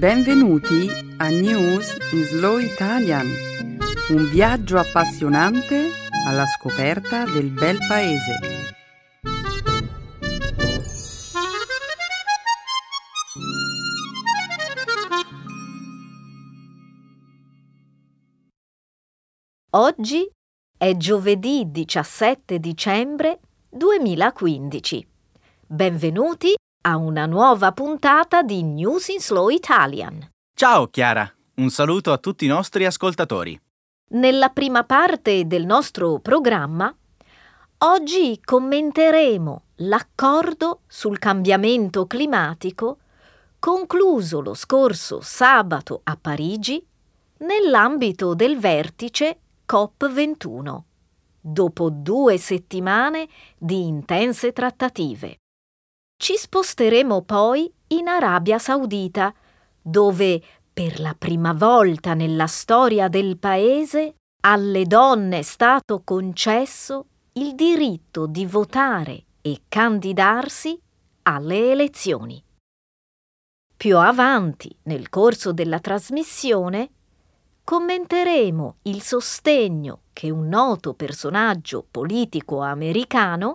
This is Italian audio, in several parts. Benvenuti a News in Slow Italian, un viaggio appassionante alla scoperta del bel paese. Oggi è giovedì 17 dicembre 2015. Benvenuti a una nuova puntata di News in Slow Italian. Ciao Chiara, un saluto a tutti i nostri ascoltatori. Nella prima parte del nostro programma, oggi commenteremo l'accordo sul cambiamento climatico concluso lo scorso sabato a Parigi nell'ambito del vertice COP21, dopo 2 settimane di intense trattative. Ci sposteremo poi in Arabia Saudita, dove per la prima volta nella storia del paese alle donne è stato concesso il diritto di votare e candidarsi alle elezioni. Più avanti, nel corso della trasmissione, commenteremo il sostegno che un noto personaggio politico americano,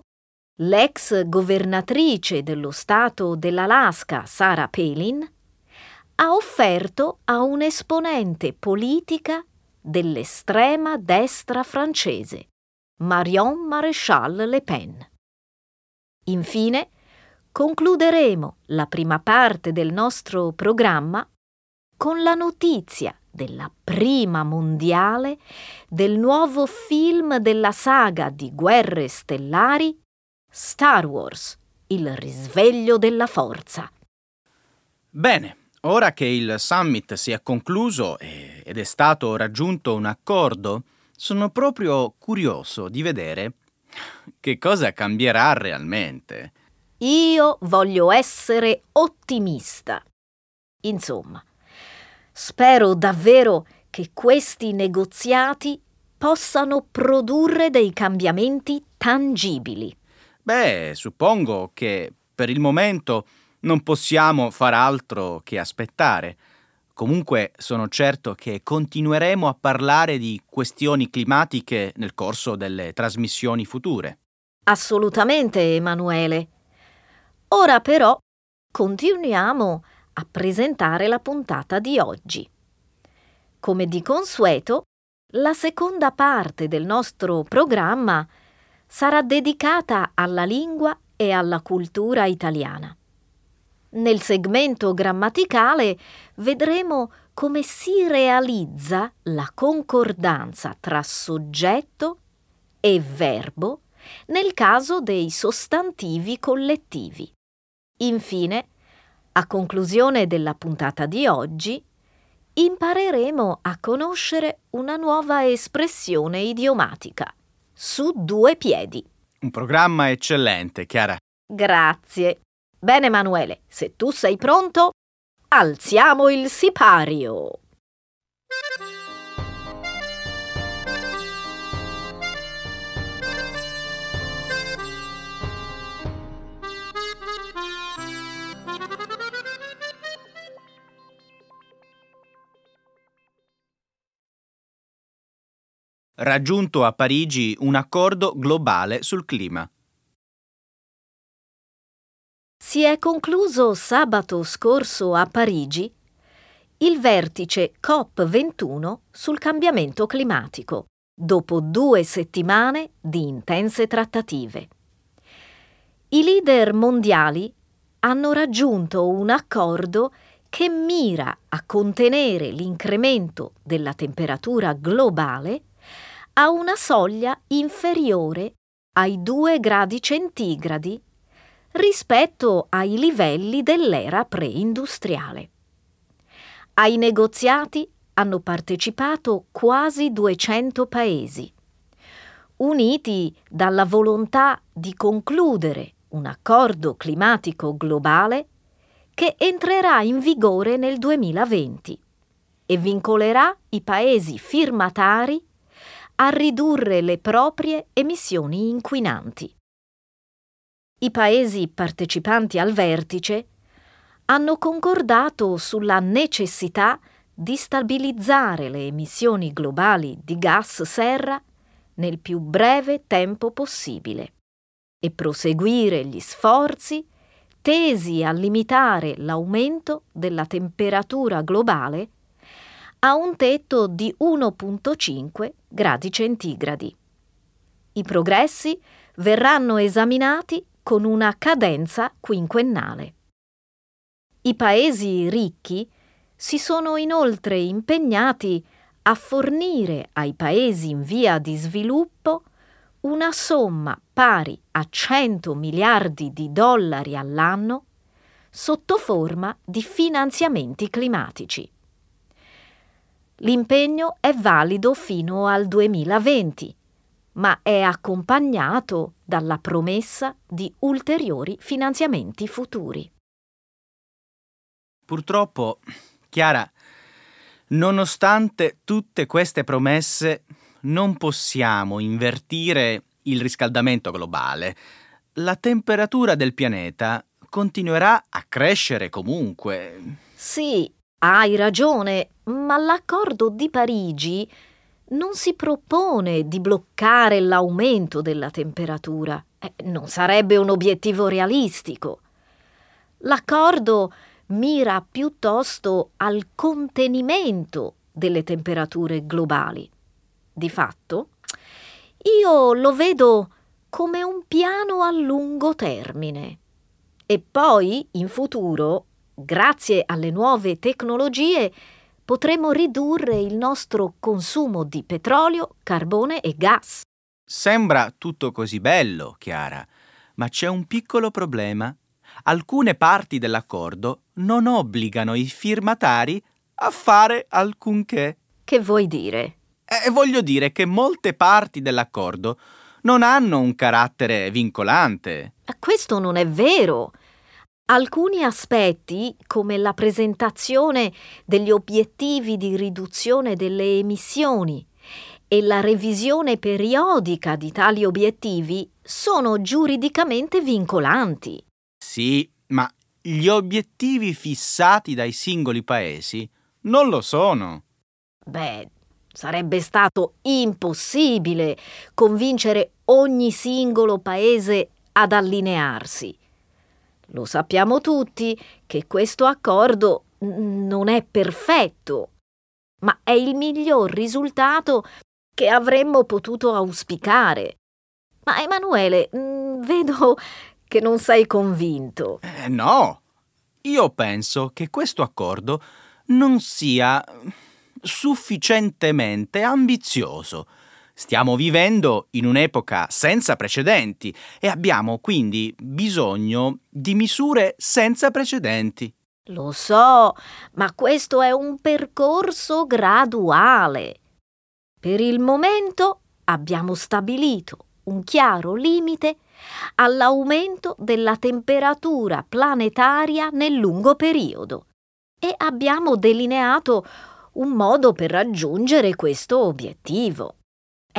l'ex governatrice dello stato dell'Alaska, Sarah Palin, ha offerto a un'esponente politica dell'estrema destra francese, Marion Maréchal Le Pen. Infine, concluderemo la prima parte del nostro programma con la notizia della prima mondiale del nuovo film della saga di guerre stellari Star Wars, il risveglio della forza. Bene, ora che il summit si è concluso ed è stato raggiunto un accordo, sono proprio curioso di vedere che cosa cambierà realmente. Io voglio essere ottimista. Insomma, spero davvero che questi negoziati possano produrre dei cambiamenti tangibili. Beh, suppongo che per il momento non possiamo far altro che aspettare. Comunque sono certo che continueremo a parlare di questioni climatiche nel corso delle trasmissioni future. Assolutamente, Emanuele. Ora però continuiamo a presentare la puntata di oggi. Come di consueto, la seconda parte del nostro programma sarà dedicata alla lingua e alla cultura italiana. Nel segmento grammaticale vedremo come si realizza la concordanza tra soggetto e verbo nel caso dei sostantivi collettivi. Infine, a conclusione della puntata di oggi, impareremo a conoscere una nuova espressione idiomatica. Su 2 piedi. Un programma eccellente, Chiara. Grazie. Bene, Emanuele, se tu sei pronto, alziamo il sipario. Raggiunto a Parigi un accordo globale sul clima. Si è concluso sabato scorso a Parigi il vertice COP21 sul cambiamento climatico, dopo 2 settimane di intense trattative. I leader mondiali hanno raggiunto un accordo che mira a contenere l'incremento della temperatura globale a una soglia inferiore ai 2 gradi centigradi rispetto ai livelli dell'era preindustriale. Ai negoziati hanno partecipato quasi 200 paesi, uniti dalla volontà di concludere un accordo climatico globale che entrerà in vigore nel 2020 e vincolerà i paesi firmatari a ridurre le proprie emissioni inquinanti. I paesi partecipanti al vertice hanno concordato sulla necessità di stabilizzare le emissioni globali di gas serra nel più breve tempo possibile e proseguire gli sforzi tesi a limitare l'aumento della temperatura globale a un tetto di 1,5 gradi centigradi. I progressi verranno esaminati con una cadenza quinquennale. I paesi ricchi si sono inoltre impegnati a fornire ai paesi in via di sviluppo una somma pari a 100 miliardi di dollari all'anno sotto forma di finanziamenti climatici. L'impegno è valido fino al 2020, ma è accompagnato dalla promessa di ulteriori finanziamenti futuri. Purtroppo, Chiara, nonostante tutte queste promesse, non possiamo invertire il riscaldamento globale. La temperatura del pianeta continuerà a crescere comunque. Sì, hai ragione, ma l'accordo di Parigi non si propone di bloccare l'aumento della temperatura. Non sarebbe un obiettivo realistico. L'accordo mira piuttosto al contenimento delle temperature globali. Di fatto, io lo vedo come un piano a lungo termine. E poi, in futuro, grazie alle nuove tecnologie, potremo ridurre il nostro consumo di petrolio, carbone e gas. Sembra tutto così bello, Chiara, ma c'è un piccolo problema. Alcune parti dell'accordo non obbligano i firmatari a fare alcunché. Che vuoi dire? Voglio dire che molte parti dell'accordo non hanno un carattere vincolante. Questo non è vero. Alcuni aspetti, come la presentazione degli obiettivi di riduzione delle emissioni e la revisione periodica di tali obiettivi, sono giuridicamente vincolanti. Sì, ma gli obiettivi fissati dai singoli paesi non lo sono. Beh, sarebbe stato impossibile convincere ogni singolo paese ad allinearsi. Lo sappiamo tutti che questo accordo non è perfetto, ma è il miglior risultato che avremmo potuto auspicare. Ma Emanuele, vedo che non sei convinto. No, io penso che questo accordo non sia sufficientemente ambizioso. Stiamo vivendo in un'epoca senza precedenti e abbiamo quindi bisogno di misure senza precedenti. Lo so, ma questo è un percorso graduale. Per il momento abbiamo stabilito un chiaro limite all'aumento della temperatura planetaria nel lungo periodo e abbiamo delineato un modo per raggiungere questo obiettivo.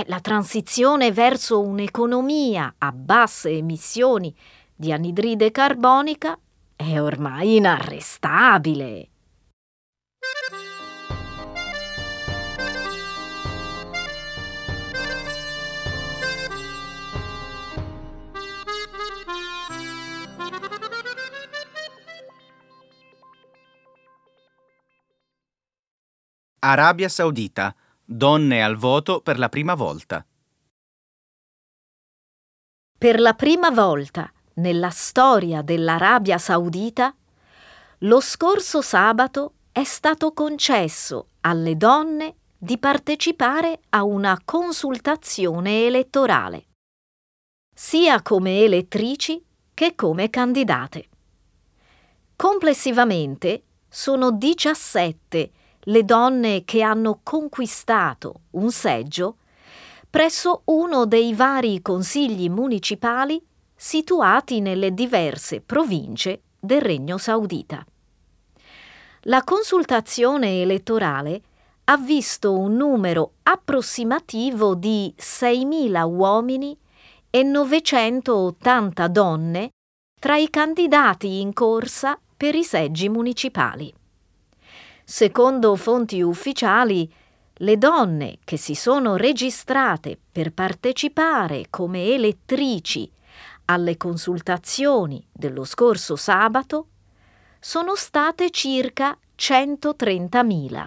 La transizione verso un'economia a basse emissioni di anidride carbonica è ormai inarrestabile. Arabia Saudita. Donne al voto per la prima volta. Per la prima volta nella storia dell'Arabia Saudita, lo scorso sabato è stato concesso alle donne di partecipare a una consultazione elettorale, sia come elettrici che come candidate. Complessivamente sono 17 le donne che hanno conquistato un seggio presso uno dei vari consigli municipali situati nelle diverse province del Regno Saudita. La consultazione elettorale ha visto un numero approssimativo di 6.000 uomini e 980 donne tra i candidati in corsa per i seggi municipali. Secondo fonti ufficiali, le donne che si sono registrate per partecipare come elettrici alle consultazioni dello scorso sabato sono state circa 130.000,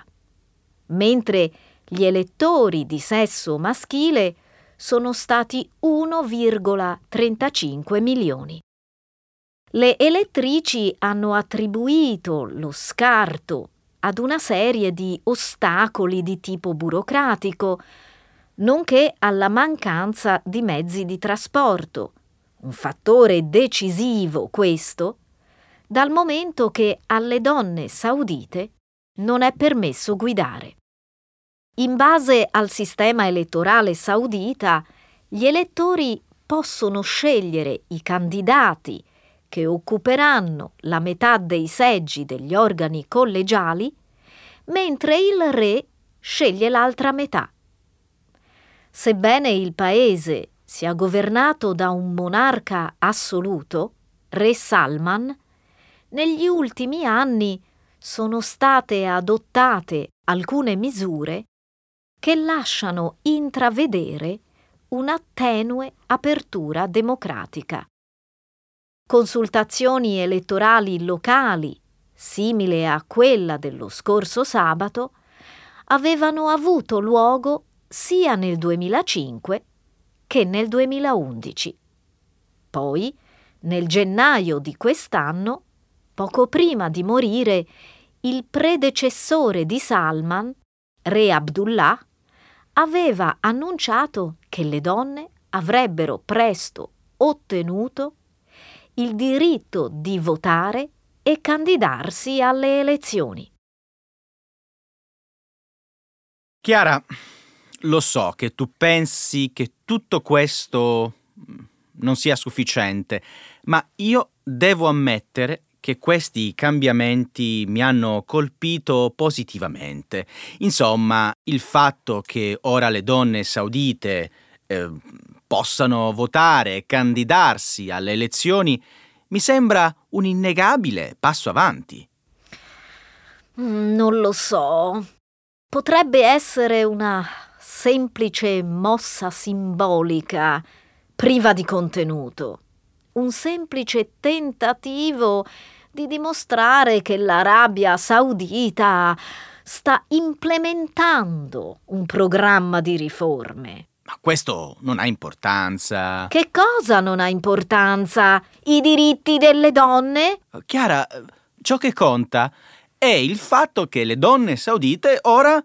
mentre gli elettori di sesso maschile sono stati 1,35 milioni. Le elettrici hanno attribuito lo scarto ad una serie di ostacoli di tipo burocratico, nonché alla mancanza di mezzi di trasporto, un fattore decisivo questo, dal momento che alle donne saudite non è permesso guidare. In base al sistema elettorale saudita, gli elettori possono scegliere i candidati che occuperanno la metà dei seggi degli organi collegiali, mentre il re sceglie l'altra metà. Sebbene il paese sia governato da un monarca assoluto, re Salman, negli ultimi anni sono state adottate alcune misure che lasciano intravedere una tenue apertura democratica. Consultazioni elettorali locali, simile a quella dello scorso sabato, avevano avuto luogo sia nel 2005 che nel 2011. Poi, nel gennaio di quest'anno, poco prima di morire, il predecessore di Salman, re Abdullah, aveva annunciato che le donne avrebbero presto ottenuto il diritto di votare e candidarsi alle elezioni. Chiara, lo so che tu pensi che tutto questo non sia sufficiente, ma io devo ammettere che questi cambiamenti mi hanno colpito positivamente. Insomma, il fatto che ora le donne saudite possano votare e candidarsi alle elezioni mi sembra un innegabile passo avanti. Non lo so. Potrebbe essere una semplice mossa simbolica, priva di contenuto. Un semplice tentativo di dimostrare che l'Arabia Saudita sta implementando un programma di riforme. Ma questo non ha importanza. Che cosa non ha importanza? I diritti delle donne? Chiara, ciò che conta è il fatto che le donne saudite ora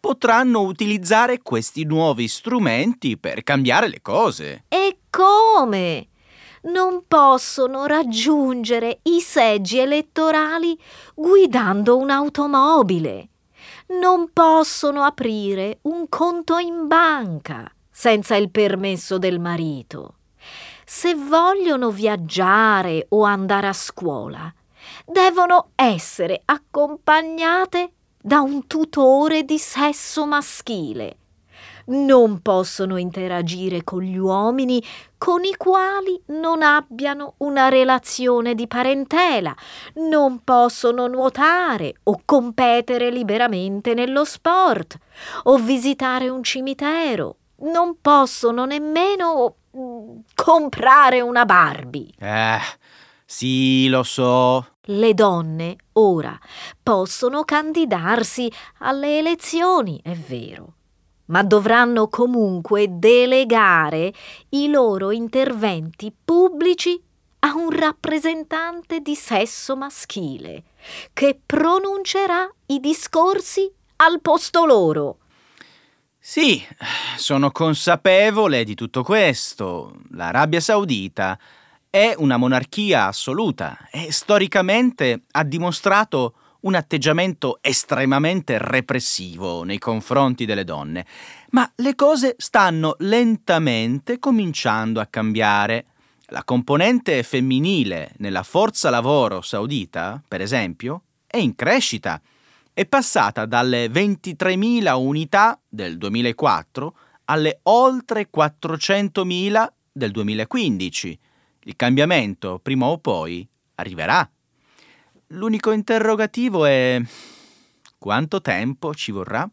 potranno utilizzare questi nuovi strumenti per cambiare le cose. E come? Non possono raggiungere i seggi elettorali guidando un'automobile. Non possono aprire un conto in banca senza il permesso del marito. Se vogliono viaggiare o andare a scuola, devono essere accompagnate da un tutore di sesso maschile. Non possono interagire con gli uomini con i quali non abbiano una relazione di parentela, non possono nuotare o competere liberamente nello sport o visitare un cimitero, non possono nemmeno comprare una Barbie. Sì, lo so. Le donne ora possono candidarsi alle elezioni, è vero, ma dovranno comunque delegare i loro interventi pubblici a un rappresentante di sesso maschile che pronuncerà i discorsi al posto loro. Sì, sono consapevole di tutto questo. L'Arabia Saudita è una monarchia assoluta e storicamente ha dimostrato un atteggiamento estremamente repressivo nei confronti delle donne. Ma le cose stanno lentamente cominciando a cambiare. La componente femminile nella forza lavoro saudita, per esempio, è in crescita. È passata dalle 23.000 unità del 2004 alle oltre 400.000 del 2015. Il cambiamento, prima o poi, arriverà. L'unico interrogativo è: quanto tempo ci vorrà?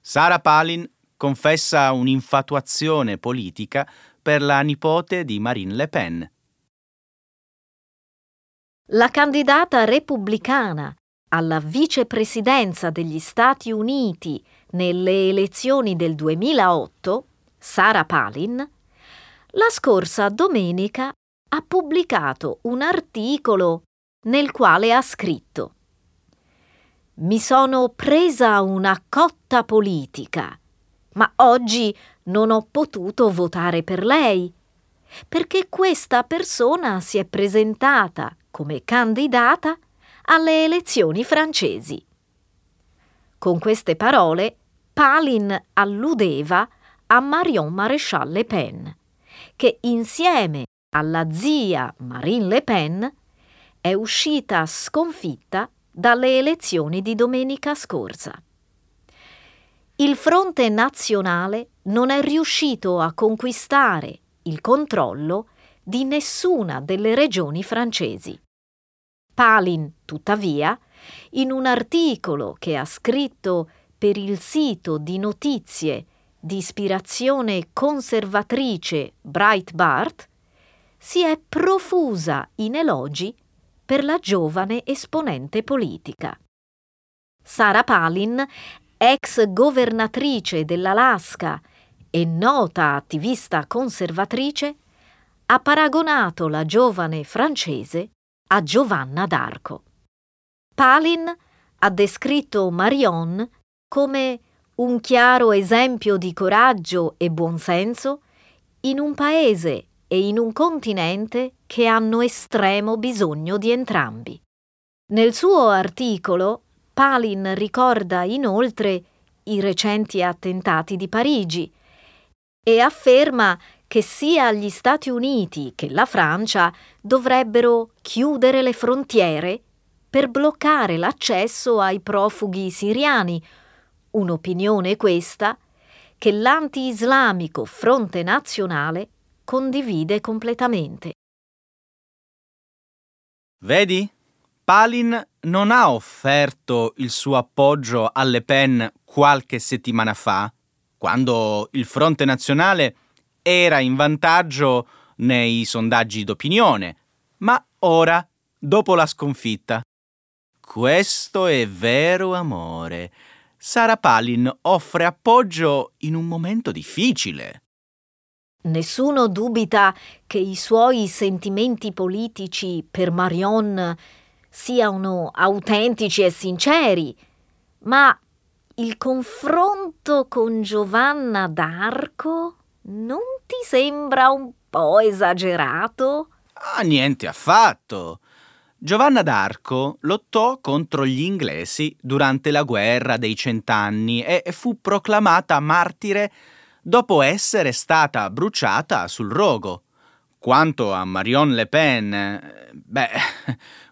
Sarah Palin confessa un'infatuazione politica per la nipote di Marine Le Pen. La candidata repubblicana alla vicepresidenza degli Stati Uniti nelle elezioni del 2008, Sarah Palin, la scorsa domenica ha pubblicato un articolo nel quale ha scritto: «Mi sono presa una cotta politica, ma oggi non ho potuto votare per lei, perché questa persona si è presentata come candidata alle elezioni francesi». Con queste parole Palin alludeva a Marion Maréchal Le Pen, che insieme alla zia Marine Le Pen è uscita sconfitta dalle elezioni di domenica scorsa. Il Fronte Nazionale non è riuscito a conquistare il controllo di nessuna delle regioni francesi. Palin, tuttavia, in un articolo che ha scritto per il sito di notizie di ispirazione conservatrice Breitbart, si è profusa in elogi per la giovane esponente politica. Sarah Palin, ex governatrice dell'Alaska e nota attivista conservatrice, ha paragonato la giovane francese a Giovanna d'Arco. Palin ha descritto Marion come un chiaro esempio di coraggio e buonsenso in un paese e in un continente che hanno estremo bisogno di entrambi. Nel suo articolo, Palin ricorda inoltre i recenti attentati di Parigi e afferma che sia gli Stati Uniti che la Francia dovrebbero chiudere le frontiere per bloccare l'accesso ai profughi siriani, un'opinione questa che l'anti-islamico Fronte Nazionale condivide completamente. Vedi? Palin non ha offerto il suo appoggio a Le Pen qualche settimana fa, quando il Fronte Nazionale era in vantaggio nei sondaggi d'opinione, ma ora, dopo la sconfitta. Questo è vero amore. Sarah Palin offre appoggio in un momento difficile. Nessuno dubita che i suoi sentimenti politici per Marion siano autentici e sinceri, ma il confronto con Giovanna d'Arco non ti sembra un po' esagerato? Ah, niente affatto. Giovanna d'Arco lottò contro gli inglesi durante la guerra dei 100 anni e fu proclamata martire dopo essere stata bruciata sul rogo. Quanto a Marion Le Pen,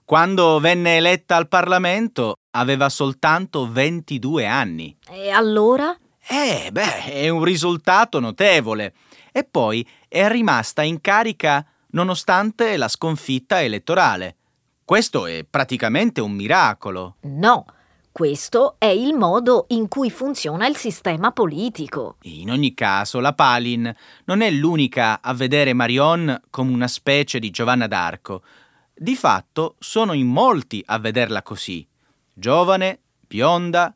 quando venne eletta al Parlamento aveva soltanto 22 anni. E allora? È un risultato notevole. E poi è rimasta in carica nonostante la sconfitta elettorale. Questo è praticamente un miracolo. No. Questo è il modo in cui funziona il sistema politico. In ogni caso, la Palin non è l'unica a vedere Marion come una specie di Giovanna d'Arco. Di fatto, sono in molti a vederla così. Giovane, bionda,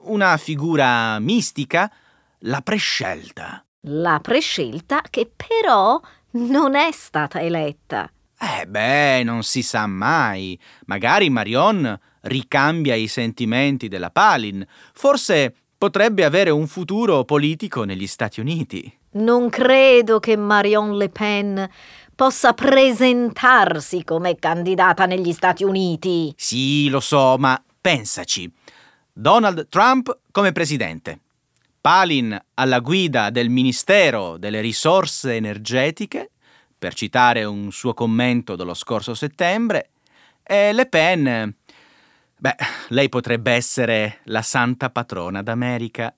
una figura mistica, la prescelta. La prescelta che però non è stata eletta. Non si sa mai. Magari Marion ricambia i sentimenti della Palin. Forse potrebbe avere un futuro politico negli Stati Uniti. Non credo che Marion Le Pen possa presentarsi come candidata negli Stati Uniti. Sì, lo so, ma pensaci. Donald Trump come presidente. Palin alla guida del Ministero delle Risorse Energetiche Per citare un suo commento dello scorso settembre, Le Pen, lei potrebbe essere la santa patrona d'America.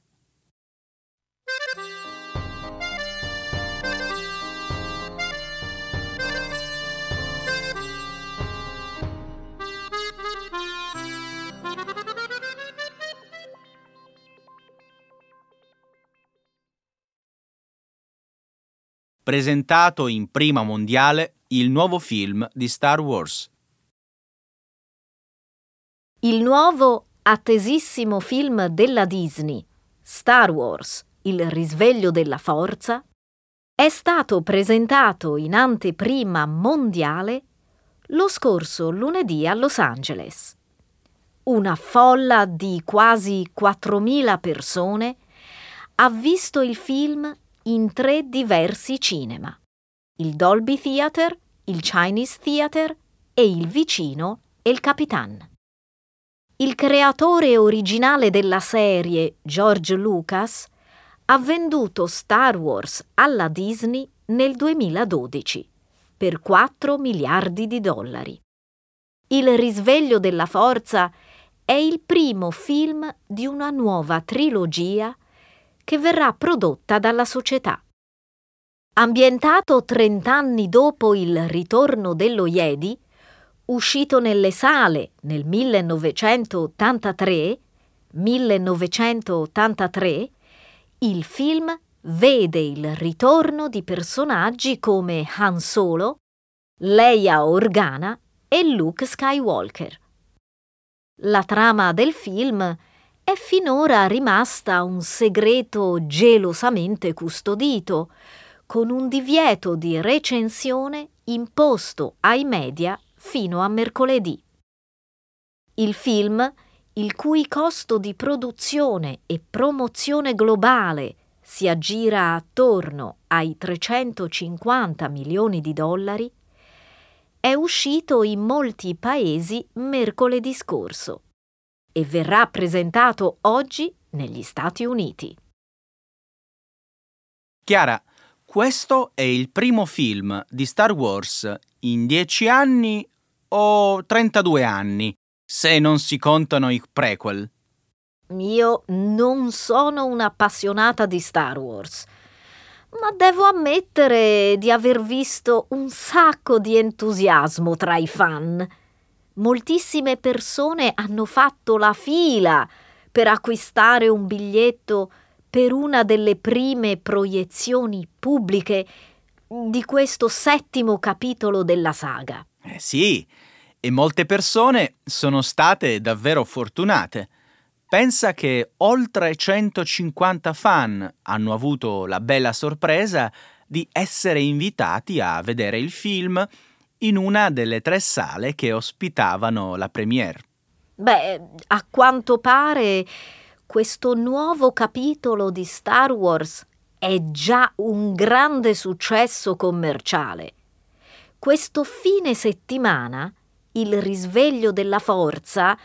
Presentato in prima mondiale il nuovo film di Star Wars. Il nuovo attesissimo film della Disney, Star Wars, il risveglio della forza, è stato presentato in anteprima mondiale lo scorso lunedì a Los Angeles. Una folla di quasi 4.000 persone ha visto il film in 3 diversi cinema, il Dolby Theater, il Chinese Theater e il vicino El Capitan. Il creatore originale della serie, George Lucas, ha venduto Star Wars alla Disney nel 2012 per $4 miliardi. Il risveglio della forza è il primo film di una nuova trilogia che verrà prodotta dalla società. Ambientato 30 anni dopo il ritorno dello Jedi, uscito nelle sale nel 1983, il film vede il ritorno di personaggi come Han Solo, Leia Organa e Luke Skywalker. La trama del film è finora rimasta un segreto gelosamente custodito, con un divieto di recensione imposto ai media fino a mercoledì. Il film, il cui costo di produzione e promozione globale si aggira attorno ai $350 milioni, è uscito in molti paesi mercoledì scorso e verrà presentato oggi negli Stati Uniti. Chiara, questo è il primo film di Star Wars in 10 anni o 32 anni, se non si contano i prequel. Io non sono un'appassionata di Star Wars, ma devo ammettere di aver visto un sacco di entusiasmo tra i fan. Moltissime persone hanno fatto la fila per acquistare un biglietto per una delle prime proiezioni pubbliche di questo 7° capitolo della saga. Sì, e molte persone sono state davvero fortunate. Pensa che oltre 150 fan hanno avuto la bella sorpresa di essere invitati a vedere il film in una delle 3 sale che ospitavano la premiere. A quanto pare questo nuovo capitolo di Star Wars è già un grande successo commerciale. Questo fine settimana il risveglio della forza,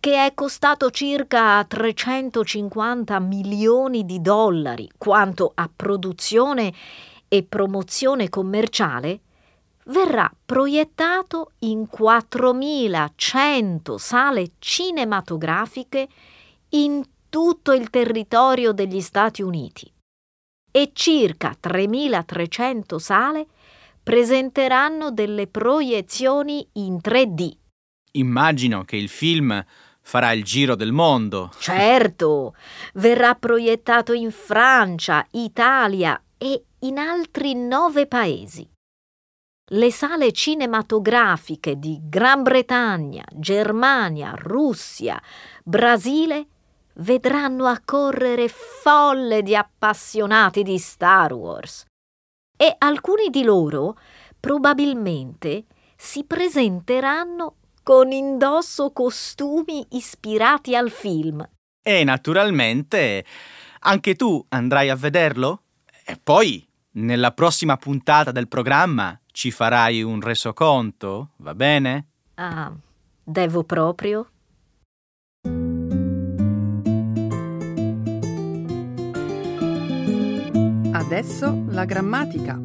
che è costato circa $350 milioni quanto a produzione e promozione commerciale, verrà proiettato in 4.100 sale cinematografiche in tutto il territorio degli Stati Uniti e circa 3.300 sale presenteranno delle proiezioni in 3D. Immagino che il film farà il giro del mondo. Certo, verrà proiettato in Francia, Italia e in altri 9 paesi. Le sale cinematografiche di Gran Bretagna, Germania, Russia, Brasile vedranno accorrere folle di appassionati di Star Wars e alcuni di loro probabilmente si presenteranno con indosso costumi ispirati al film. E naturalmente anche tu andrai a vederlo? E poi, nella prossima puntata del programma, ci farai un resoconto, va bene? Ah, devo proprio? Adesso la grammatica.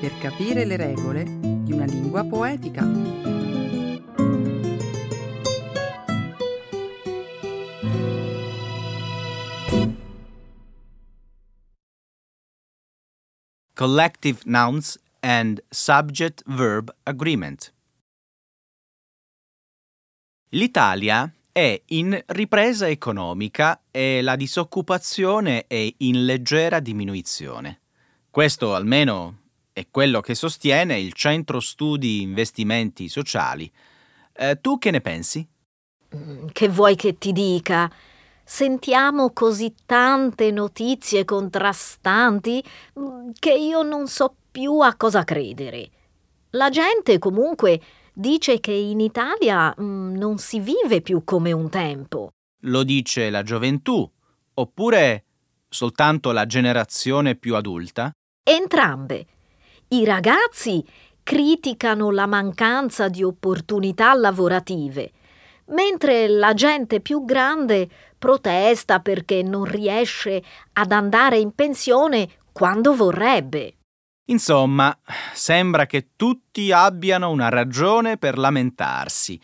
per capire le regole di una lingua poetica. Collective Nouns and Subject-Verb Agreement. L'Italia è in ripresa economica e la disoccupazione è in leggera diminuzione. Questo almeno è quello che sostiene il Centro Studi Investimenti Sociali. Tu che ne pensi? Che vuoi che ti dica? Sentiamo così tante notizie contrastanti che io non so più a cosa credere. La gente comunque dice che in Italia non si vive più come un tempo. Lo dice la gioventù, oppure soltanto la generazione più adulta? Entrambe. I ragazzi criticano la mancanza di opportunità lavorative, mentre la gente più grande protesta perché non riesce ad andare in pensione quando vorrebbe. Insomma, sembra che tutti abbiano una ragione per lamentarsi.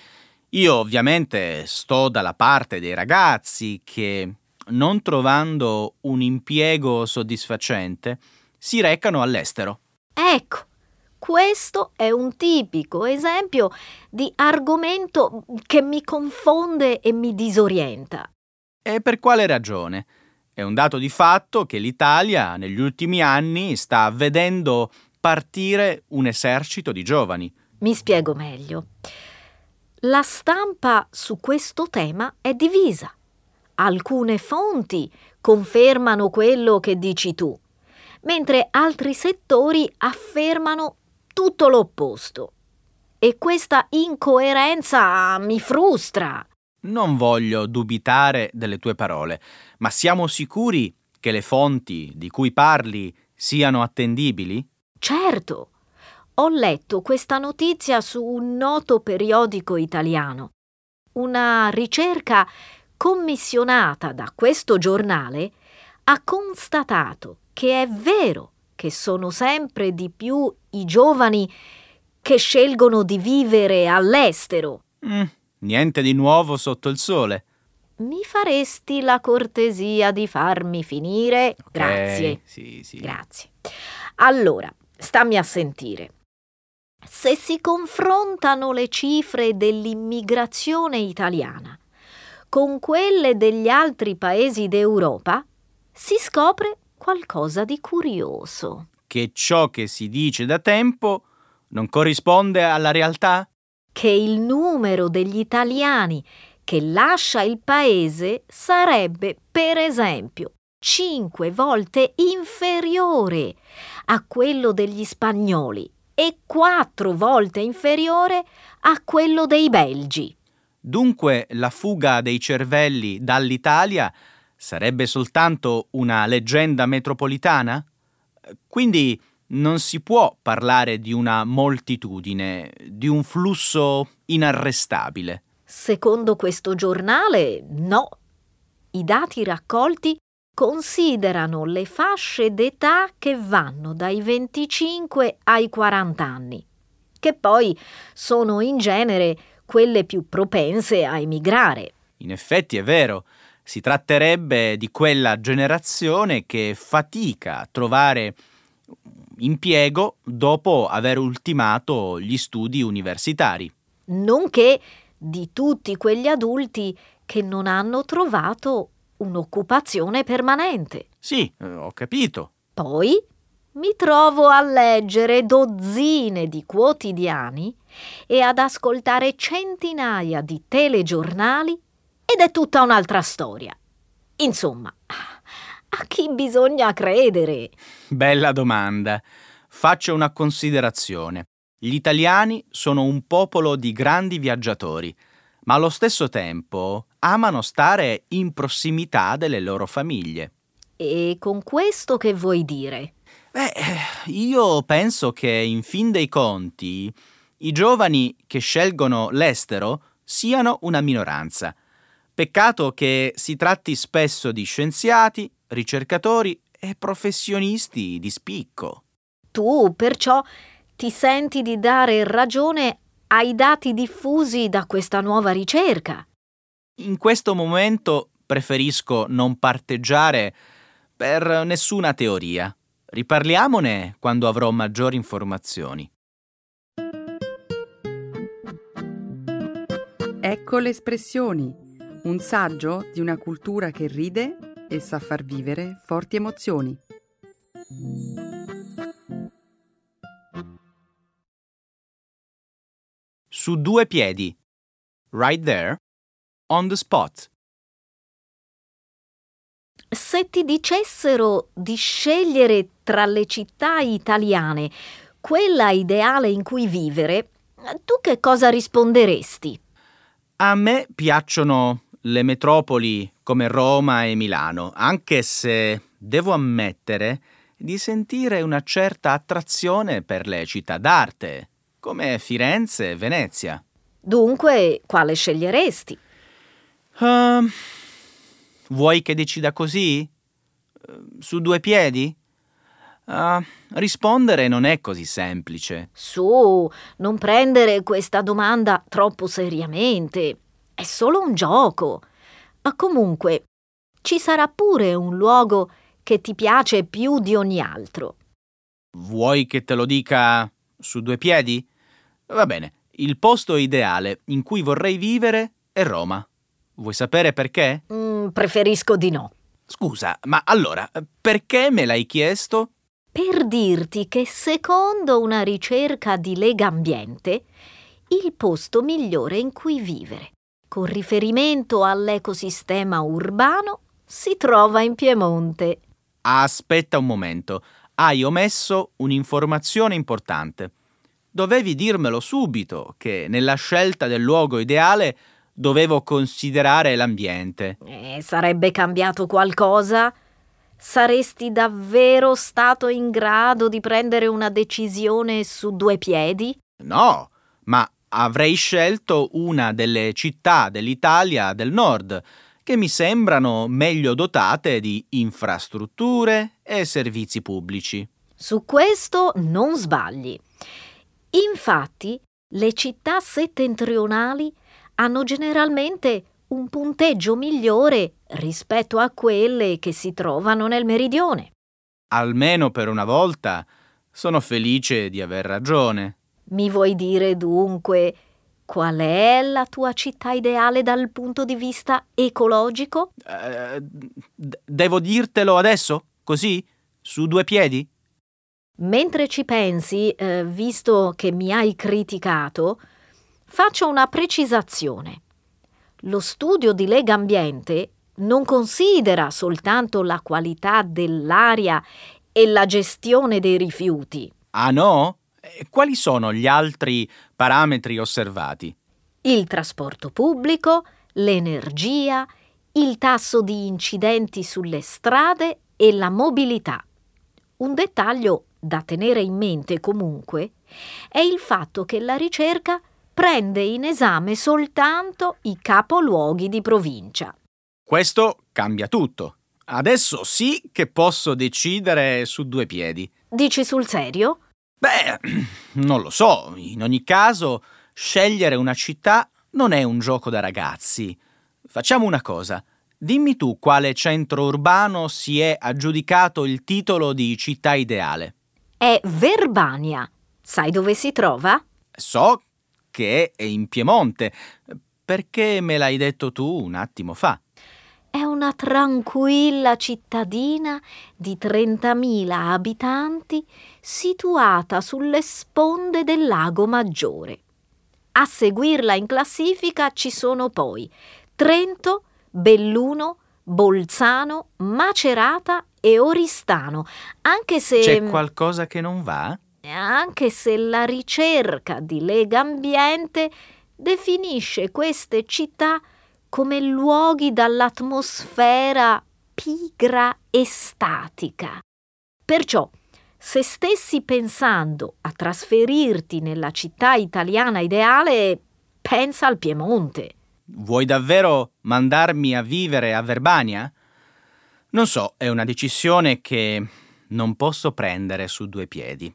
Io ovviamente sto dalla parte dei ragazzi che, non trovando un impiego soddisfacente, si recano all'estero. Ecco, questo è un tipico esempio di argomento che mi confonde e mi disorienta. E per quale ragione? È un dato di fatto che l'Italia negli ultimi anni sta vedendo partire un esercito di giovani. Mi spiego meglio. La stampa su questo tema è divisa. Alcune fonti confermano quello che dici tu, mentre altri settori affermano tutto l'opposto. E questa incoerenza mi frustra. Non voglio dubitare delle tue parole, ma siamo sicuri che le fonti di cui parli siano attendibili? Certo. Ho letto questa notizia su un noto periodico italiano. Una ricerca commissionata da questo giornale ha constatato che è vero che sono sempre di più i giovani che scelgono di vivere all'estero. Niente di nuovo sotto il sole. Mi faresti la cortesia di farmi finire? Okay, grazie. Sì. Grazie. Allora, stammi a sentire. Se si confrontano le cifre dell'immigrazione italiana con quelle degli altri paesi d'Europa, si scopre qualcosa di curioso. Che ciò che si dice da tempo non corrisponde alla realtà? Che il numero degli italiani che lascia il paese sarebbe, per esempio, 5 volte inferiore a quello degli spagnoli e 4 volte inferiore a quello dei belgi. Dunque la fuga dei cervelli dall'Italia sarebbe soltanto una leggenda metropolitana? Quindi non si può parlare di una moltitudine, di un flusso inarrestabile. Secondo questo giornale, no. I dati raccolti considerano le fasce d'età che vanno dai 25 ai 40 anni, che poi sono in genere quelle più propense a emigrare. In effetti è vero. Si tratterebbe di quella generazione che fatica a trovare impiego dopo aver ultimato gli studi universitari. Nonché di tutti quegli adulti che non hanno trovato un'occupazione permanente. Sì, ho capito. Poi mi trovo a leggere dozzine di quotidiani e ad ascoltare centinaia di telegiornali ed è tutta un'altra storia. Insomma, a chi bisogna credere? Bella domanda. Faccio una considerazione. Gli italiani sono un popolo di grandi viaggiatori, ma allo stesso tempo amano stare in prossimità delle loro famiglie. E con questo che vuoi dire? Beh, io penso che in fin dei conti i giovani che scelgono l'estero siano una minoranza. Peccato che si tratti spesso di scienziati, ricercatori e professionisti di spicco. Tu perciò ti senti di dare ragione ai dati diffusi da questa nuova ricerca. In questo momento preferisco non parteggiare per nessuna teoria. Riparliamone quando avrò maggiori informazioni. Ecco le espressioni, un saggio di una cultura che ride e sa far vivere forti emozioni. Su due piedi. Right there, on the spot. Se ti dicessero di scegliere tra le città italiane quella ideale in cui vivere, tu che cosa risponderesti? A me piacciono le metropoli come Roma e Milano, anche se devo ammettere di sentire una certa attrazione per le città d'arte, come Firenze e Venezia. Dunque, quale sceglieresti? Vuoi che decida così? Su due piedi? Rispondere non è così semplice. Su, non prendere questa domanda troppo seriamente. È solo un gioco. Ma comunque, ci sarà pure un luogo che ti piace più di ogni altro. Vuoi che te lo dica su due piedi? Va bene, il posto ideale in cui vorrei vivere è Roma. Vuoi sapere perché? Preferisco di no. Scusa, ma allora, perché me l'hai chiesto? Per dirti che secondo una ricerca di Legambiente, il posto migliore in cui vivere, con riferimento all'ecosistema urbano, si trova in Piemonte. Aspetta un momento, hai omesso un'informazione importante. Dovevi dirmelo subito, che nella scelta del luogo ideale dovevo considerare l'ambiente. Sarebbe cambiato qualcosa? Saresti davvero stato in grado di prendere una decisione su due piedi? No, ma avrei scelto una delle città dell'Italia del nord, che mi sembrano meglio dotate di infrastrutture e servizi pubblici. Su questo non sbagli. Infatti, le città settentrionali hanno generalmente un punteggio migliore rispetto a quelle che si trovano nel meridione. Almeno per una volta sono felice di aver ragione. Mi vuoi dire dunque qual è la tua città ideale dal punto di vista ecologico? Devo dirtelo adesso? Così? Su due piedi? Mentre ci pensi, visto che mi hai criticato, faccio una precisazione. Lo studio di Legambiente non considera soltanto la qualità dell'aria e la gestione dei rifiuti. Ah no? Quali sono gli altri parametri osservati? Il trasporto pubblico, l'energia, il tasso di incidenti sulle strade e la mobilità. Un dettaglio da tenere in mente comunque è il fatto che la ricerca prende in esame soltanto i capoluoghi di provincia. Questo cambia tutto. Adesso sì che posso decidere su due piedi. Dici sul serio? Beh, non lo so. In ogni caso, scegliere una città non è un gioco da ragazzi. Facciamo una cosa. Dimmi tu quale centro urbano si è aggiudicato il titolo di città ideale. È Verbania. Sai dove si trova? So che è in Piemonte. Perché me l'hai detto tu un attimo fa? È una tranquilla cittadina di 30.000 abitanti situata sulle sponde del Lago Maggiore. A seguirla in classifica ci sono poi Trento, Belluno, Bolzano, Macerata e Oristano, anche se... C'è qualcosa che non va? Anche se la ricerca di Legambiente definisce queste città come luoghi dall'atmosfera pigra e statica. Perciò, se stessi pensando a trasferirti nella città italiana ideale, pensa al Piemonte. Vuoi davvero mandarmi a vivere a Verbania? Non so, è una decisione che non posso prendere su due piedi.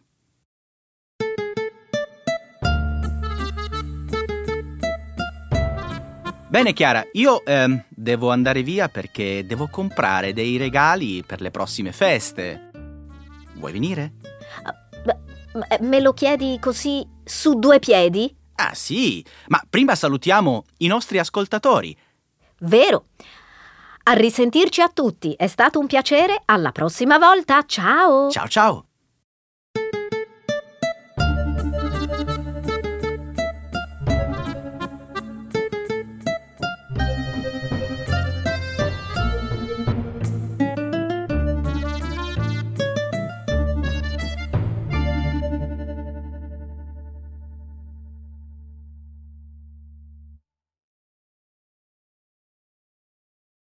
Bene Chiara, io devo andare via perché devo comprare dei regali per le prossime feste. Vuoi venire? Me lo chiedi così su due piedi? Ah sì, ma prima salutiamo i nostri ascoltatori. Vero. A risentirci a tutti, è stato un piacere, alla prossima volta, ciao! Ciao ciao!